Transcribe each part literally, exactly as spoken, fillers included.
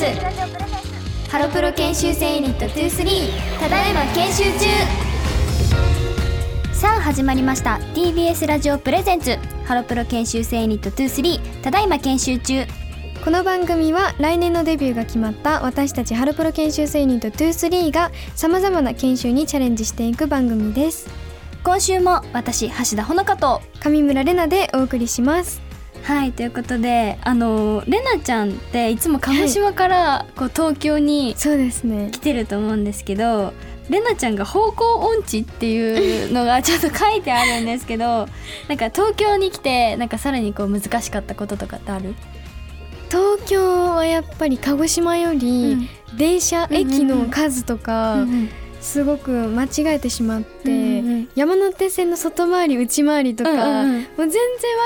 スハロプロ研修生ユニットにじゅうさんただいま研修中。さあ始まりました ティービーエス ラジオプレゼンツハロプロ研修生ユニットにじゅうさんただいま研修中。この番組は来年のデビューが決まった私たちハロプロ研修生ユニットにじゅうさんがさまざまな研修にチャレンジしていく番組です。今週も私橋田ほのかと上村れなでお送りします。はい、ということであのれなちゃんっていつも鹿児島からこう東京に来てると思うんですけど、はい、そうですね、れなちゃんが方向音痴っていうのがちょっと書いてあるんですけどなんか東京に来てなんかさらにこう難しかったこととかってある？東京はやっぱり鹿児島より電車、うん、駅の数とか、うんうん、すごく間違えてしまって、うんうん、山手線の外回り内回りとか、うんうん、もう全然わ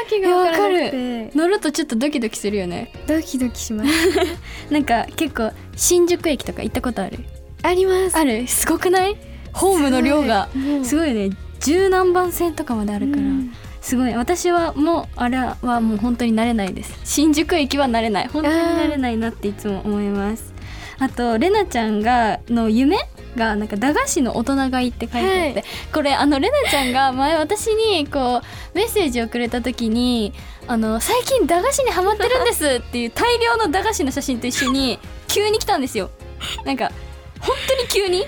けがわからなくて、乗るとちょっとドキドキするよね。ドキドキしますなんか結構新宿駅とか行ったことある？あります。ある？すごくない？ホームの量がすごいね。十何番線とかまであるから、うん、すごい。私はもうあれはもう本当に慣れないです。新宿駅は慣れない、本当に慣れないなっていつも思います。あとれなちゃんがの夢がなんか駄菓子の大人買いって書いてあって、はい、これあのれなちゃんが前私にこうメッセージをくれた時にあの最近駄菓子にハマってるんですっていう大量の駄菓子の写真と一緒に急に来たんですよ。なんか本当に急に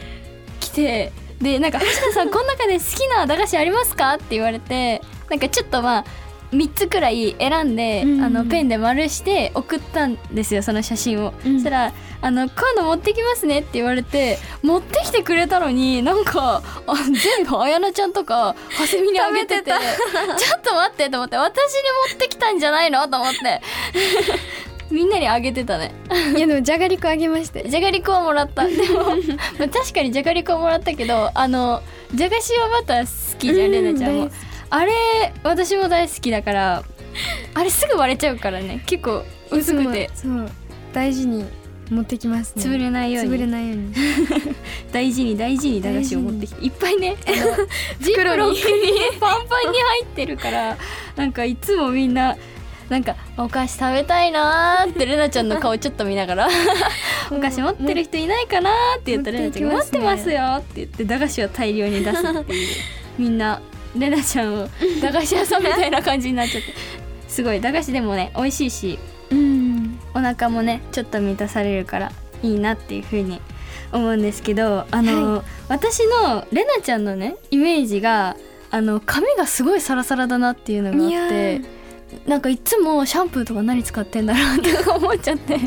来て、でなんか橋田さんこの中で好きな駄菓子ありますかって言われて、なんかちょっとまあみっつくらい選んで、うん、あのペンで丸して送ったんですよ、その写真を、うん、そしたらあの今度持ってきますねって言われて持ってきてくれたのに、なんかあ全部あやなちゃんとかはせみにあげて て, てちょっと待ってと思って、私に持ってきたんじゃないのと思ってみんなにあげてたねいやでもじゃがりこあげまして、じゃがりこをもらった。でも確かにじゃがりこをもらったけど、あのじゃが塩バター好きじゃんれなちゃんも、あれ私も大好きだからあれすぐ割れちゃうからね、結構薄くて、そう大事に持ってきますね、潰れないように、潰れないように大事に大事に駄菓子を持ってきて、いっぱいねジップロックにパンパンに入ってるからなんかいつもみんななんかお菓子食べたいなってれなちゃんの顔ちょっと見ながらお菓子持ってる人いないかなって言ったられなちゃんが持ってますよって言って駄菓子を大量に出すっていうみんなれなちゃんを駄菓子屋さんみたいな感じになっちゃってすごい。駄菓子でもね美味しいし、うん、お腹もねちょっと満たされるからいいなっていう風に思うんですけど、あの、はい、私のれなちゃんのねイメージがあの髪がすごいサラサラだなっていうのがあって、なんかいつもシャンプーとか何使ってんだろうって思っちゃって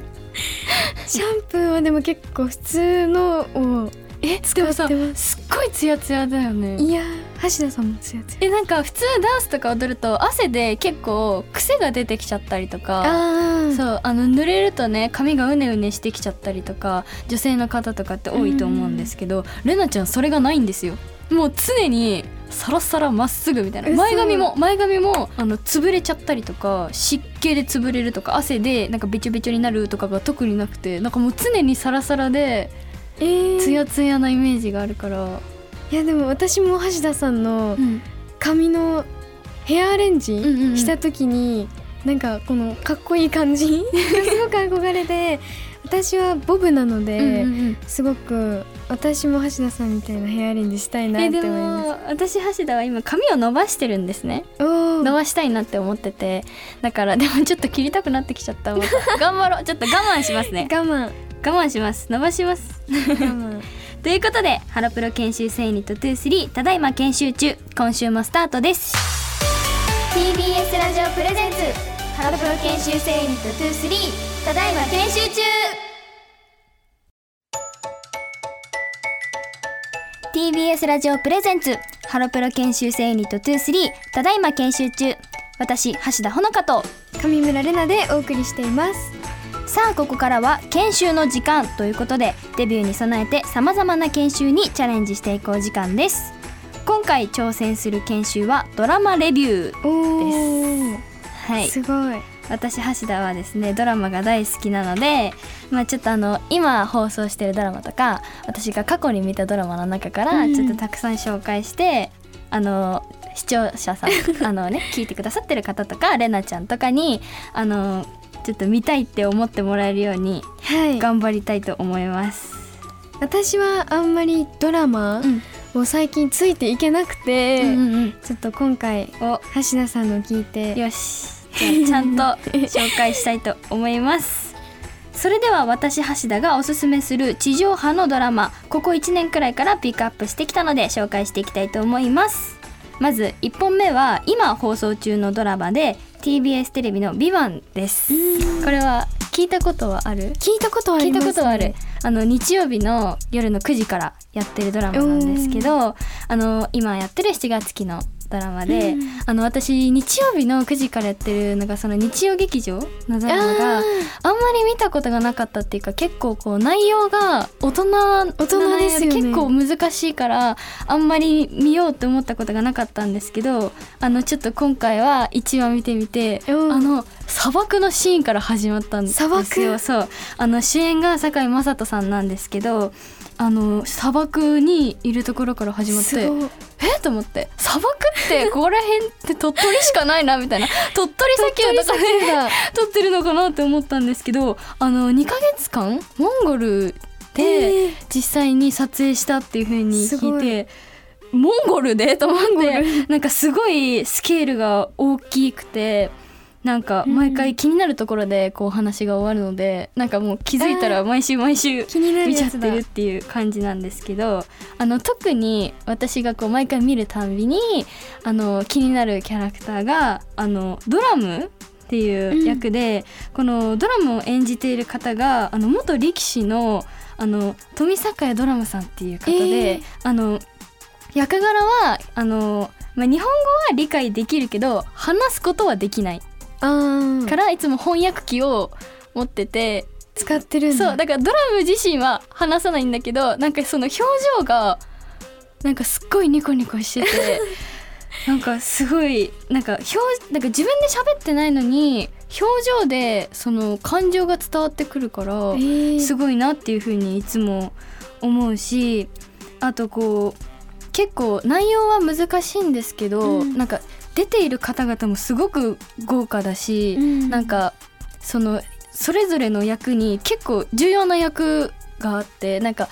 シャンプーはでも結構普通のをえ使ってます。でもさすっごいツヤツヤだよね。いや橋田さんもツヤツヤえなんか普通ダンスとか踊ると汗で結構癖が出てきちゃったりとか、あそうあの濡れるとね髪がうねうねしてきちゃったりとか女性の方とかって多いと思うんですけど、れなちゃんそれがないんですよ。もう常にサラサラまっすぐみたいな。前髪も前髪もあの潰れちゃったりとか湿気で潰れるとか汗でなんかべちょべちょになるとかが特になくて、なんかもう常にサラサラでツヤツヤなイメージがあるから。いやでも私も橋田さんの髪のヘアアレンジした時になんかこのかっこいい感じすごく憧れて私はボブなので、うんうんうん、すごく私も橋田さんみたいなヘアアレンジしたいなって思います。でも私橋田は今髪を伸ばしてるんですね。伸ばしたいなって思ってて、だからでもちょっと切りたくなってきちゃった頑張ろう、ちょっと我慢しますね我慢我慢します、伸ばします我慢ということでハロプロ研修生ユニットにじゅうさんただいま研修中、今週もスタートです。 ティービーエス ラジオプレゼンツハロプロ研修生ユニットにじゅうさんただいま研修中。 ティービーエス ラジオプレゼンツハロプロ研修生ユニットにじゅうさんただいま研修中、私橋田ほのかと上村れなでお送りしています。さあここからは研修の時間ということで、デビューに備えてさまざまな研修にチャレンジしていくお時間です。今回挑戦する研修はドラマレビューです。おー、はい、すごい。私橋田はですねドラマが大好きなので、まあ、ちょっとあの今放送しているドラマとか私が過去に見たドラマの中からちょっとたくさん紹介して、うん、あの視聴者さんあの、ね、聞いてくださってる方とかれなちゃんとかにあのちょっと見たいって思ってもらえるように頑張りたいと思います、はい、私はあんまりドラマを最近ついていけなくて、うんうんうん、ちょっと今回を橋田さんの聞いてよしちゃんと紹介したいと思いますそれでは私橋田がおすすめする地上波のドラマ、ここいちねんくらいからピックアップしてきたので紹介していきたいと思います。まずいっぽんめは今放送中のドラマで ティービーエス テレビの ブイワン です。これは聞いたことはある？聞いたことはありますね。聞いたことはある。あの日曜日の夜のくじからやってるドラマなんですけど、あの今やってるしちがつ期のドラマで、うん、あの私日曜日のくじからやってるのがその日曜劇場のドラマがあんまり見たことがなかったっていうか、結構こう内容が大人な内容で結構難しいからあんまり見ようと思ったことがなかったんですけど、あのちょっと今回はいちわ見てみて、うん、あの砂漠のシーンから始まったんですよ。砂漠、そうあの主演が堺雅人さんなんですけど、あの砂漠にいるところから始まって、えと思って、砂漠ってここら辺って鳥取しかないなみたいな鳥取砂丘とかで撮ってるのかなって思ったんですけど、あのにかげつかんモンゴルで実際に撮影したっていう風に聞いて、えーモンゴルでと思ってなんかすごいスケールが大きくて、なんか毎回気になるところでこう話が終わるので、なんかもう気づいたら毎週毎週見ちゃってるっていう感じなんですけど、あの特に私がこう毎回見るたんびにあの気になるキャラクターがあのドラムっていう役で、うん、このドラムを演じている方があの元力士のあの富坂ドラムさんっていう方で、えー、あの役柄はあの、まあ、日本語は理解できるけど話すことはできないあからいつも翻訳機を持ってて使ってるんだ。そうだからドラム自身は話さないんだけど、なんかその表情がなんかすっごいニコニコしててなんかすごいなんか表なんか自分で喋ってないのに表情でその感情が伝わってくるからすごいなっていう風にいつも思うし、あとこう結構内容は難しいんですけど、うん、なんか出ている方々もすごく豪華だし、うん、なんかそのそれぞれの役に結構重要な役があって、なんか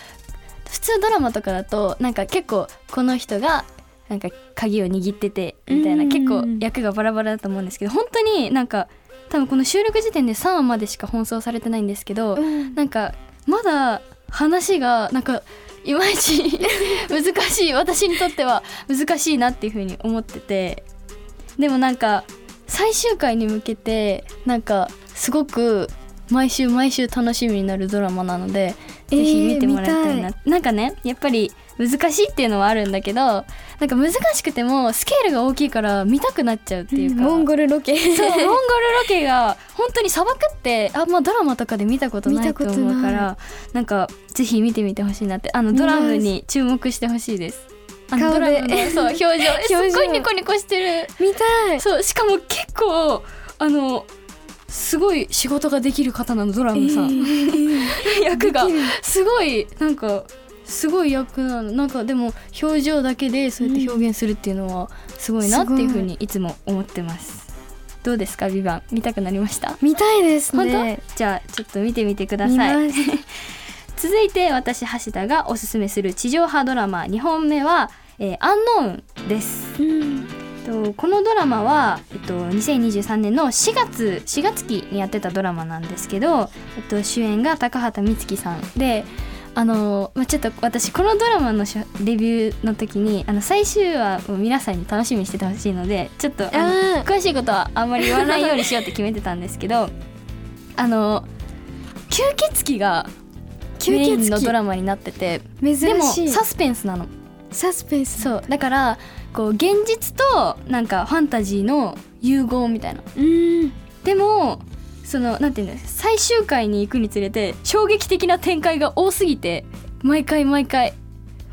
普通ドラマとかだとなんか結構この人がなんか鍵を握っててみたいな、うん、結構役がバラバラだと思うんですけど、本当になんか多分この収録時点でさんわまでしか放送されてないんですけど、うん、なんかまだ話がなんかいまいち難しい、私にとっては難しいなっていう風に思ってて、でもなんか最終回に向けてなんかすごく毎週毎週楽しみになるドラマなので、えー、ぜひ見てもらいたいな。なんかねやっぱり難しいっていうのはあるんだけど、なんか難しくてもスケールが大きいから見たくなっちゃうっていうか、モンゴルロケそうモンゴルロケが本当に砂漠ってあんまドラマとかで見たことないと思うから、なんかぜひ見てみてほしいなって、あのドラムに注目してほしいです。あのドラムのそう表情すごいニコニコしてるみたい。そうしかも結構あのすごい仕事ができる方なのドラムさん、えー、役がすごいなんかすごい役なの。なんかでも表情だけでそうやって表現するっていうのはすごいなっていう風にいつも思ってます、うん、どうですか ブイワン 見たくなりました？見たいですね。本当？じゃあちょっと見てみてください続いて私橋田がおすすめする地上波ドラマにほんめは、えー、アンノーンです、うん、とこのドラマは、えっと、にせんにじゅうさんねんのしがつしがつ期にやってたドラマなんですけど、えっと、主演が高畑充希さんで、あの、まあ、ちょっと私このドラマのレビューの時にあの最終話を皆さんに楽しみにしててほしいので、ちょっとあの詳しいことはあんまり言わないようにしようって決めてたんですけどあの吸血鬼がメインのドラマになってて、珍しい。でもサスペンスなの。サスペンス。そうだからこう現実となんかファンタジーの融合みたいな。うーんでもそのなんていうんですか、最終回に行くにつれて衝撃的な展開が多すぎて毎回毎回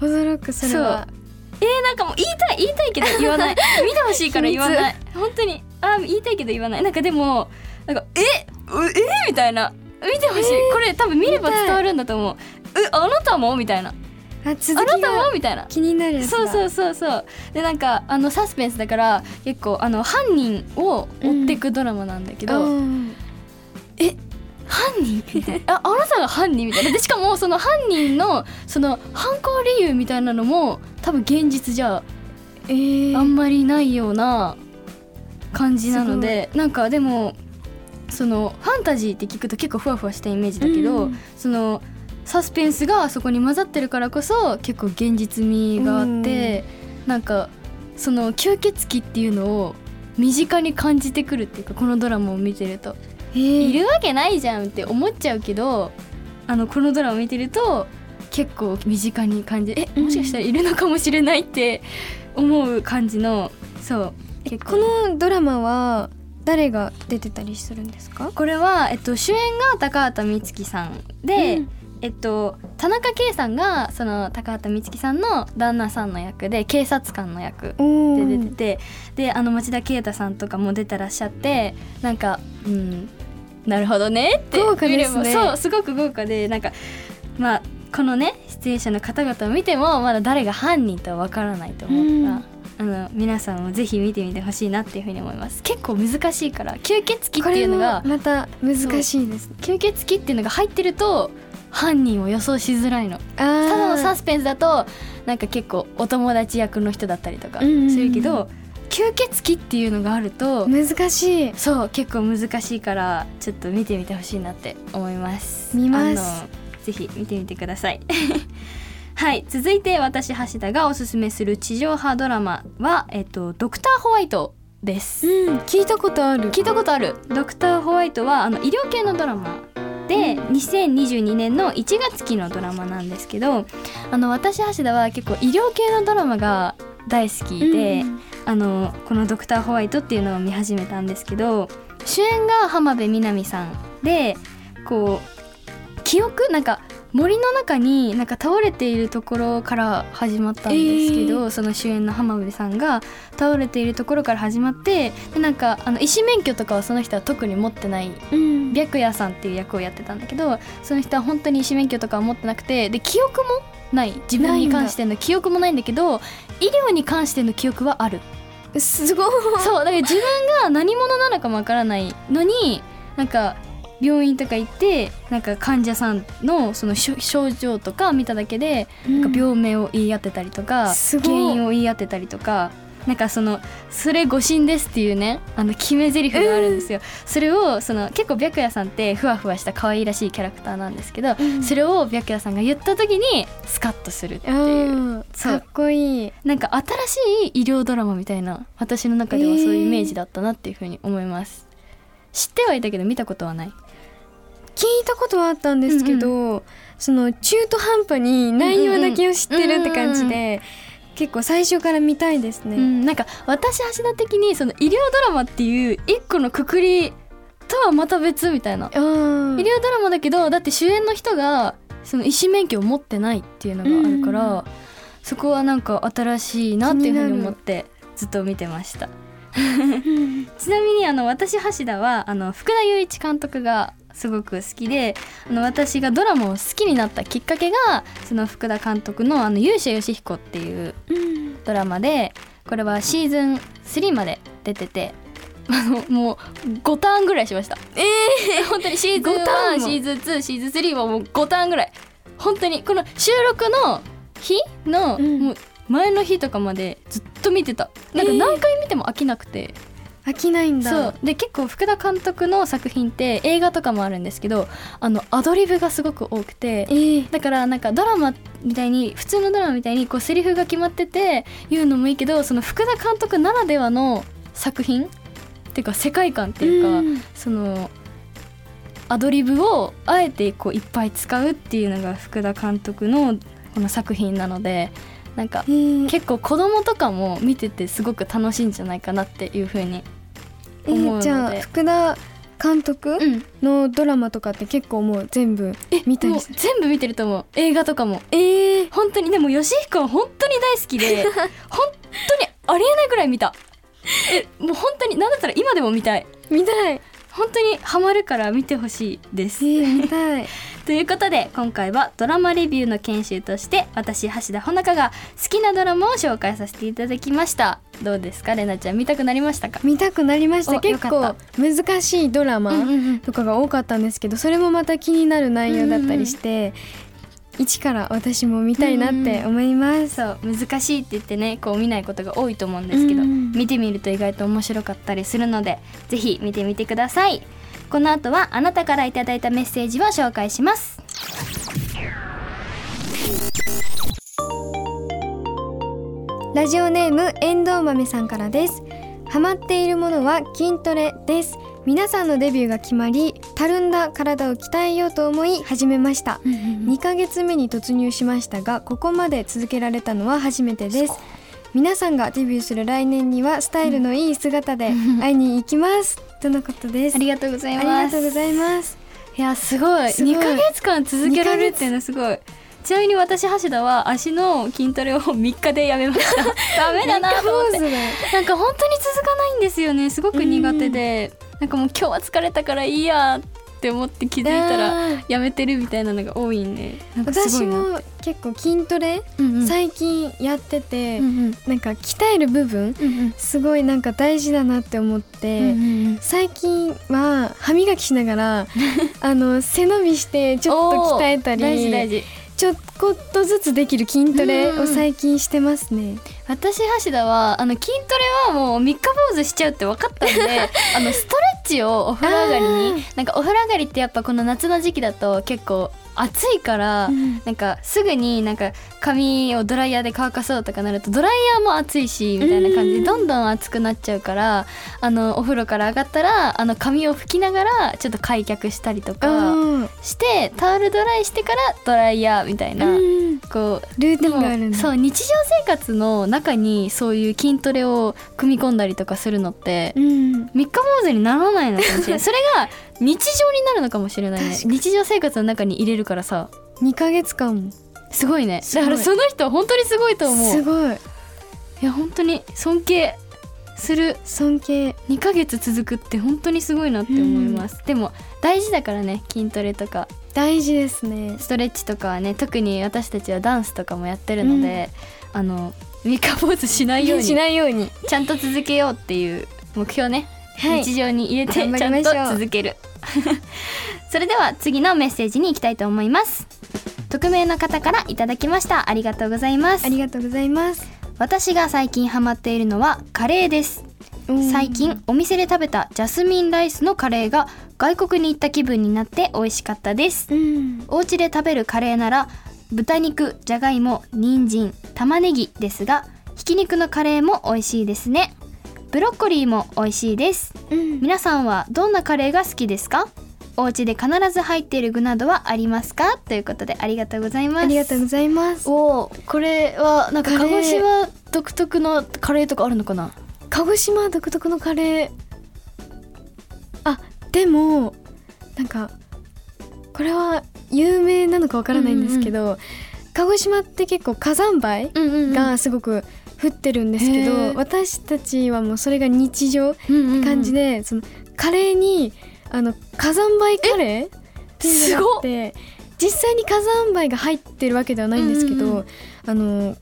驚く。それはそうえー、なんかもう言いたい言いたいけど言わない見てほしいから言わない本当にあ言いたいけど言わない。なんかでもなんかえええみたいな。見てほしい、えー、これ多分見れば伝わるんだと思う。えあなたもみたいな、あ続きあなたもみたいな気になるやつだ。そうそうそうそうで、なんかあのサスペンスだから結構あの犯人を追っていくドラマなんだけど、うん、え犯人みたいな、ああなたが犯人みたいなで、しかもその犯人のその犯行理由みたいなのも多分現実じゃ、えー、あんまりないような感じなので、なんかでもそのファンタジーって聞くと結構ふわふわしたイメージだけど、うん、そのサスペンスがそこに混ざってるからこそ結構現実味があって、うん、なんかその吸血鬼っていうのを身近に感じてくるっていうか、このドラマを見てるといるわけないじゃんって思っちゃうけど、あのこのドラマ見てると結構身近に感じ、えもしかしたらいるのかもしれないって思う感じの、そう結構。このドラマは誰が出てたりするんですか？これは、えっと、主演が高畑充希さんで、うんえっと、田中圭さんがその高畑充希さんの旦那さんの役で警察官の役で出てて、であの町田啓太さんとかも出てらっしゃって、なんか、うん、なるほどねって豪華ですね。そうすごく豪華で、なんか、まあ、このね出演者の方々を見てもまだ誰が犯人とは分からないと思った、うんあの皆さんもぜひ見てみてほしいなっていうふうに思います。結構難しいから、吸血鬼っていうのがこれもまた難しいです。吸血鬼っていうのが入ってると犯人を予想しづらいの。ただのサスペンスだとなんか結構お友達役の人だったりとかするけど、うんうんうん、吸血鬼っていうのがあると難しい。そう結構難しいからちょっと見てみてほしいなって思います。見ます。ぜひ見てみてくださいはい、続いて私橋田がおすすめする地上波ドラマは、えっと、ドクターホワイトです、うん、聞いたことある聞いたことある。ドクターホワイトはあの医療系のドラマで、うん、にせんにじゅうにねんのいちがつ期のドラマなんですけど、あの私橋田は結構医療系のドラマが大好きで、うん、あのこのドクターホワイトっていうのを見始めたんですけど、主演が浜辺美波さんで、こう記憶なんか森の中になんか倒れているところから始まったんですけど、えー、その主演の浜辺さんが倒れているところから始まって、でなんかあの医師免許とかはその人は特に持ってない、うん、白夜さんっていう役をやってたんだけど、その人は本当に医師免許とかは持ってなくて、で記憶もない、自分に関しての記憶もないんだけど医療に関しての記憶はある。すごい。そうだから自分が何者なのかもわからないのに、なんか病院とか行ってなんか患者さん の, その症状とか見ただけで、うん、なんか病名を言い当てたりとか原因を言い当てたりとか、なんかそのそれ誤診ですっていうね、あの決め台詞があるんですよ、うん、それをその結構白夜さんってふわふわした可愛らしいキャラクターなんですけど、うん、それを白夜さんが言った時にスカッとするっていうかっこいい、なんか新しい医療ドラマみたいな、私の中ではそういうイメージだったなっていうふうに思います。知ってはいたけど見たことはない。聞いたことはあったんですけど、うんうん、その中途半端に内容だけを知ってるって感じで、うんうんうんうん、結構最初から見たいですね、うん、なんか私橋田的にその医療ドラマっていう一個のくくりとはまた別みたいな、うん、医療ドラマだけどだって主演の人がその医師免許を持ってないっていうのがあるから、うんうん、そこはなんか新しいなっていうふうに思ってずっと見てましたちなみにあの私橋田はあの福田雄一監督がすごく好きで、あの私がドラマを好きになったきっかけがその福田監督 の, あの勇者よしひこっていうドラマで、これはシーズンスリーまで出てて、あのもうごターンぐらいしました。えー、本当にシーズンワン、シーズンツー、シーズンスリーはもうごターンぐらい、本当にこの収録の日の、うん、もう前の日とかまでずっと見てた。なんか何回見ても飽きなくて、えー飽きないんだ。そうで結構福田監督の作品って映画とかもあるんですけど、あのアドリブがすごく多くて、えー、だからなんかドラマみたいに普通のドラマみたいにこうセリフが決まってて言うのもいいけど、その福田監督ならではの作品っていうか世界観っていうか、うん、そのアドリブをあえてこういっぱい使うっていうのが福田監督のこの作品なので、なんか結構子供とかも見ててすごく楽しいんじゃないかなっていう風に思うので、えー、じゃあ福田監督のドラマとかって結構もう全部見たりする？全部見てると思う。映画とかも、えー、本当にでもヨシヒコは本当に大好きで本当にありえないぐらい見た。えもう本当になんだったら今でも見たい見たい。本当にハマるから見てほしいです、えー、見たいということで、今回はドラマレビューの研修として私橋田穂香が好きなドラマを紹介させていただきました。どうですかれなちゃん、見たくなりましたか？見たくなりました。結構難しいドラマとかが多かったんですけど、それもまた気になる内容だったりして、うんうんうん、一から私も見たいなって思います、うんうん、そう、難しいって言ってね、こう見ないことが多いと思うんですけど、うんうん、見てみると意外と面白かったりするので、ぜひ見てみてください。この後はあなたからいただいたメッセージを紹介します。ラジオネームえんどう豆さんからです。ハマっているものは筋トレです。皆さんのデビューが決まり、たるんだ体を鍛えようと思い始めました、うんうんうん、にかげつめに突入しましたが、ここまで続けられたのは初めてです。皆さんがデビューする来年にはスタイルのいい姿で会いに行きます、うん、とのことです。ありがとうございます。ありがとうございます。いやすごい、すごいにかげつかん続けられるっていうのはすごい。ちなみに私橋田は足の筋トレをみっかでやめましたダメだなと思って、なんか本当に続かないんですよね。すごく苦手で、うん、なんかもう今日は疲れたからいいやって思って気づいたらやめてるみたいなのが多いんで、なんかすごいな。私も結構筋トレ、うんうん、最近やってて、うんうん、なんか鍛える部分、うんうん、すごいなんか大事だなって思って、うんうんうん、最近は歯磨きしながらあの背伸びしてちょっと鍛えたり大事大事ちょっとずつできる筋トレを最近してますね、うん、私橋田はあの筋トレはもうみっか坊主しちゃうって分かったんであのストレッチをお風呂上がりに、なんかお風呂上がりってやっぱこの夏の時期だと結構暑いから、うん、なんかすぐになんか髪をドライヤーで乾かそうとかなるとドライヤーも暑いしみたいな感じでどんどん暑くなっちゃうから、うん、あのお風呂から上がったらあの髪を拭きながらちょっと開脚したりとかして、うん、タオルドライしてからドライヤーみたいな、うん、こうルーティンがあるんだ。そう、日常生活の中にそういう筋トレを組み込んだりとかするのって、うん、三日坊主にならないのかもしれないそれが日常になるのかもしれないね。日常生活の中に入れるからさ、にかげつかんもすごいね。だからその人は本当にすごいと思う。すごい。いや本当に尊敬する。尊敬。にかげつ続くって本当にすごいなって思います、うん、でも大事だからね、筋トレとか大事ですね。ストレッチとかはね、特に私たちはダンスとかもやってるので、うん、あの三日坊主しないようにしないようにちゃんと続けようっていう目標ね、はい、日常に入れてちゃんと続けるそれでは次のメッセージに行きたいと思います。匿名の方からいただきました。ありがとうございます。ありがとうございます。私が最近ハマっているのはカレーです。最近お店で食べたジャスミンライスのカレーが外国に行った気分になって美味しかったです。うん、お家で食べるカレーなら豚肉、じゃがいも、人参、玉ねぎですが、ひき肉のカレーも美味しいですね。ブロッコリーも美味しいです、うん、皆さんはどんなカレーが好きですか？お家で必ず入っている具などはありますか？ということでありがとうございます。ありがとうございます。おー、これはなんか鹿児島独特のカレーとかあるのかな？鹿児島独特のカレー、あ、でもなんかこれは有名なのかわからないんですけど、うんうん、鹿児島って結構火山灰がすごく降ってるんですけど、うんうんうん、私たちはもうそれが日常って感じで、うんうんうん、そのカレーにあの火山灰カレーっていうのがあって、実際に火山灰が入ってるわけではないんですけど、うんうんうん、あの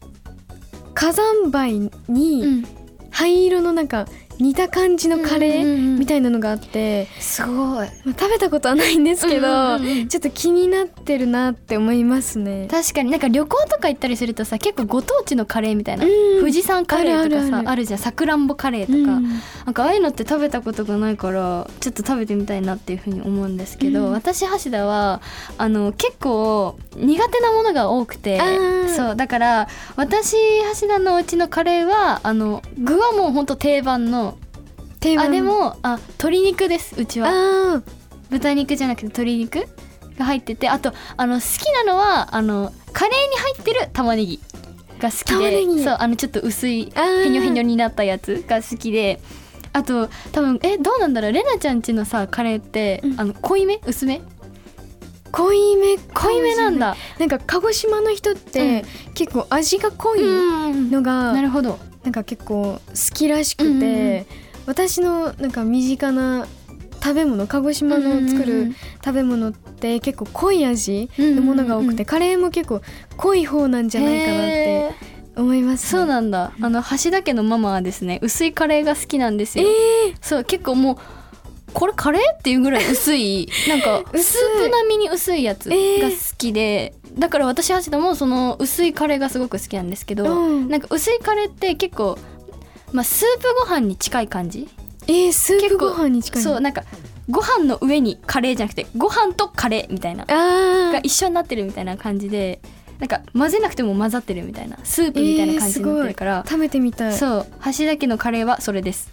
火山灰に灰色のなんか似た感じのカレーみたいなのがあって、うんうん、すごい、まあ、食べたことはないんですけど、うんうんうん、ちょっと気になってるなって思いますね。確かになんか旅行とか行ったりするとさ、結構ご当地のカレーみたいな、うん、富士山カレーとかさ、あるあるある、あるじゃん、さくらんぼカレーとか、うん、なんかああいうのって食べたことがないからちょっと食べてみたいなっていうふうに思うんですけど、うん、私橋田はあの結構苦手なものが多くて、そうだから私橋田のうちのカレーはあの具はもうほんと定番の、あ、でもあ鶏肉です。うちはあ豚肉じゃなくて鶏肉が入ってて、あとあの好きなのはあのカレーに入ってる玉ねぎが好きで、そうあのちょっと薄いへにょへにょになったやつが好きで、あと多分えどうなんだろう、れなちゃん家のさカレーって、うん、あの濃いめ薄め濃いめ濃いめなんだ。なんか鹿児島の人って、うん、結構味が濃いのがなるほど、なんか結構好きらしくて、うんうんうん、私のなんか身近な食べ物、鹿児島の作る食べ物って結構濃い味のものが多くて、カレーも結構濃い方なんじゃないかなって思います、ね、そうなんだ。あの橋田家のママはですね、薄いカレーが好きなんですよ、えー、そう結構もうこれカレーっていうぐらい薄いなんかスープ並みに薄いやつが好きで、えー、だから私橋田もその薄いカレーがすごく好きなんですけど、うん、なんか薄いカレーって結構、まあ、スープご飯に近い感じ、えー、スープご飯に近い、そうなんかご飯の上にカレーじゃなくてご飯とカレーみたいなが一緒になってるみたいな感じで、なんか混ぜなくても混ざってるみたいなスープみたいな感じになってるから、えー、食べてみたい。そう橋田家のカレーはそれです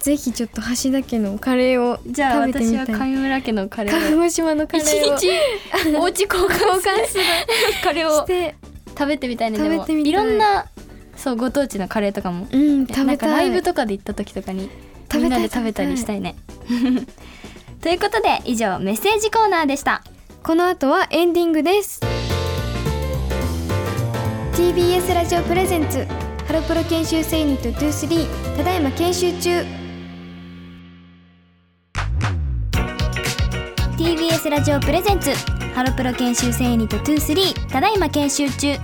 ぜひちょっと橋田家のカレーを食べてみたい。じゃあ私は上村家のカレーを、鹿児島のカレーを一日お家交換するカレーをして食べてみたいね。でもいろんなそうご当地のカレーとかも、うん、食べたい。なんかライブとかで行った時とかにみんなで食べたりしたいねということで以上メッセージコーナーでした。この後はエンディングです。ティービーエス ラジオプレゼンツハロプロ研修生ユニットにじゅうさん、ただいま研修中。 ティービーエス ラジオプレゼンツハロプロ研修生ユニットにじゅうさん、ただいま研修中、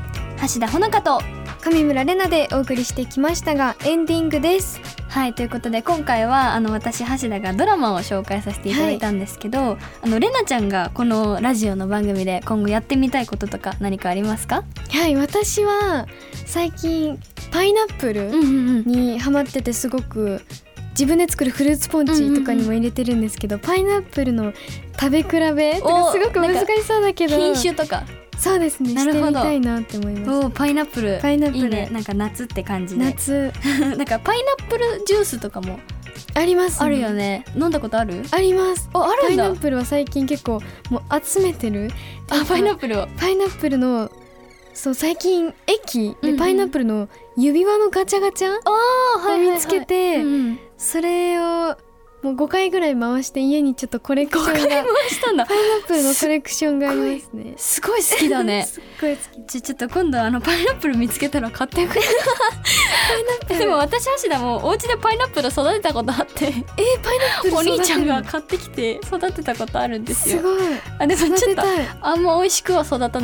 橋田ほのかと上村れなでお送りしてきましたが、エンディングです。はい、ということで今回はあの私橋田がドラマを紹介させていただいたんですけど、はい、あのれなちゃんがこのラジオの番組で今後やってみたいこととか何かありますか？はい、私は最近パイナップルにハマってて、すごく自分で作るフルーツポンチとかにも入れてるんですけど、うんうんうん、パイナップルの食べ比べとかすごく難しそうだけど、品種とかそうですね、してみたいなって思います。おパイナップル、パイナップルいいね、なんか夏って感じで夏なんかパイナップルジュースとかもあります、ね、あるよね。飲んだことある？あります。あ、あるんだ。パイナップルは最近結構もう集めてる。あ、パイナップルをパイナップルのそう最近駅でパイナップルの指輪のガチャガチャを見つけて、それをもうごかいぐらい回して家にちょっとコレクションがごかい回したんだ。パイナップルのコレクションがありますね。すごい好きだねすっごい好き。ちょ、ちょっと今度あのパイナップル見つけたら買ってくれるでも私橋田もお家でパイナップル育てたことあってえー、パイナップルお兄ちゃんが買ってきて育てたことあるんですよ。すごい。あ、でもちょっとあんま美味しくは育たなか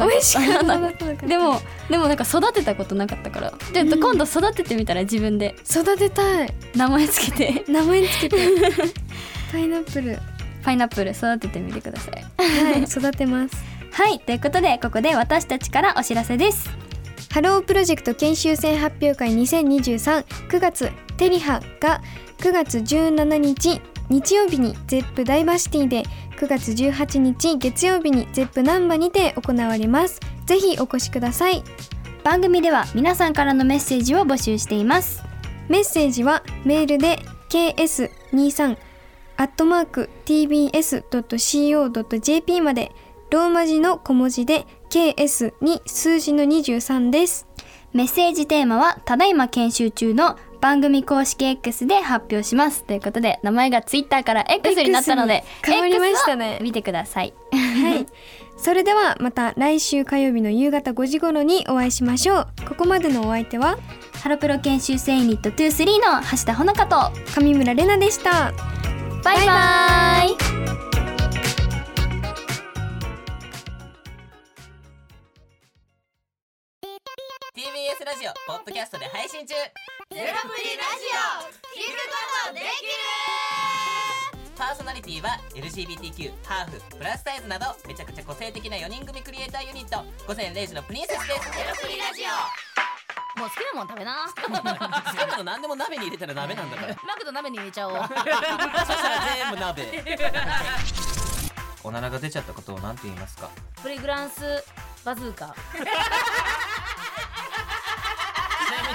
ったでもでもなんか育てたことなかったから、ちょっと今度育ててみたら自分で、うん、育てたい。名前つけて名前つけてパイナップルパイナップル育ててみてください。はい育てます。はい、ということでここで私たちからお知らせです。ハロープロジェクト研修生発表会にせんにじゅうさん、くがつテリハがくがつじゅうしちにち日曜日にゼップダイバーシティで、くがつじゅうはちにち月曜日にゼップ難波にて行われます。ぜひお越しください。番組では皆さんからのメッセージを募集しています。メッセージはメールで ケーエスにじゅうさんアットマークティービーエスドットシーオードットジェーピー まで、ローマ字の小文字で ケーエス に数字のにじゅうさんです。メッセージテーマはただいま研修中の番組公式 X で発表します。ということで名前が Twitter から X になったので X に変わりましたね。 X を見てくださいはい、それではまた来週火曜日の夕方ごじ頃にお会いしましょう。ここまでのお相手はハロプロ研修生ユニットにじゅうさんの橋田ほのかと上村れなでした。バイバイ。ティービーエス ラジオポッドキャストで配信中。ゼロプリラジオ聞くことできる。パーソナリティは エルジービーティーキュー、ハーフ、プラスサイズなどめちゃくちゃ個性的なよにん組クリエイターユニット、午前れいじのプリンセスです。ゼロプリラジオもう好きなもん食べな好きなの何でも鍋に入れたら鍋なんだからマクド鍋に入れちゃおうそしたら全部鍋おならが出ちゃったことを何て言いますか？フレグランスバズーカちな